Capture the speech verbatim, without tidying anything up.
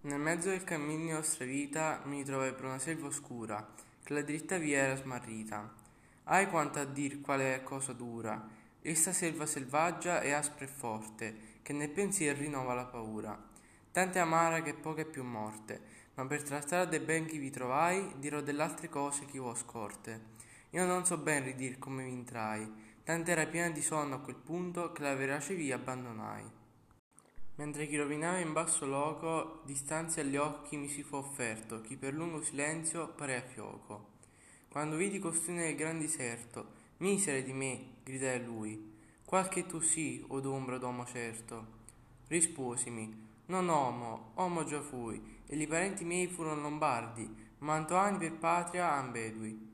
Nel mezzo del cammino stravita mi trovai per una selva oscura, che la dritta via era smarrita. Ahi quanto a dir quale cosa dura, essa selva selvaggia è aspra e forte, che nel pensier rinnova la paura. Tanta è amara che poca è più morte, ma per trattare de ben chi vi trovai, dirò dell'altre cose chi vo scorte. Io non so ben ridir come vi entrai, tant'era piena di sonno a quel punto che la verace via abbandonai. Mentre chi rovinava in basso loco, distanze agli occhi mi si fu offerto, chi per lungo silenzio pare a fioco. Quando vidi costui nel gran diserto, misere di me, gridai a lui, qual che tu sì, od ombra d'uomo certo. Risposimi, non omo, omo già fui, e li parenti miei furono lombardi, ma Antoani per patria ambedui.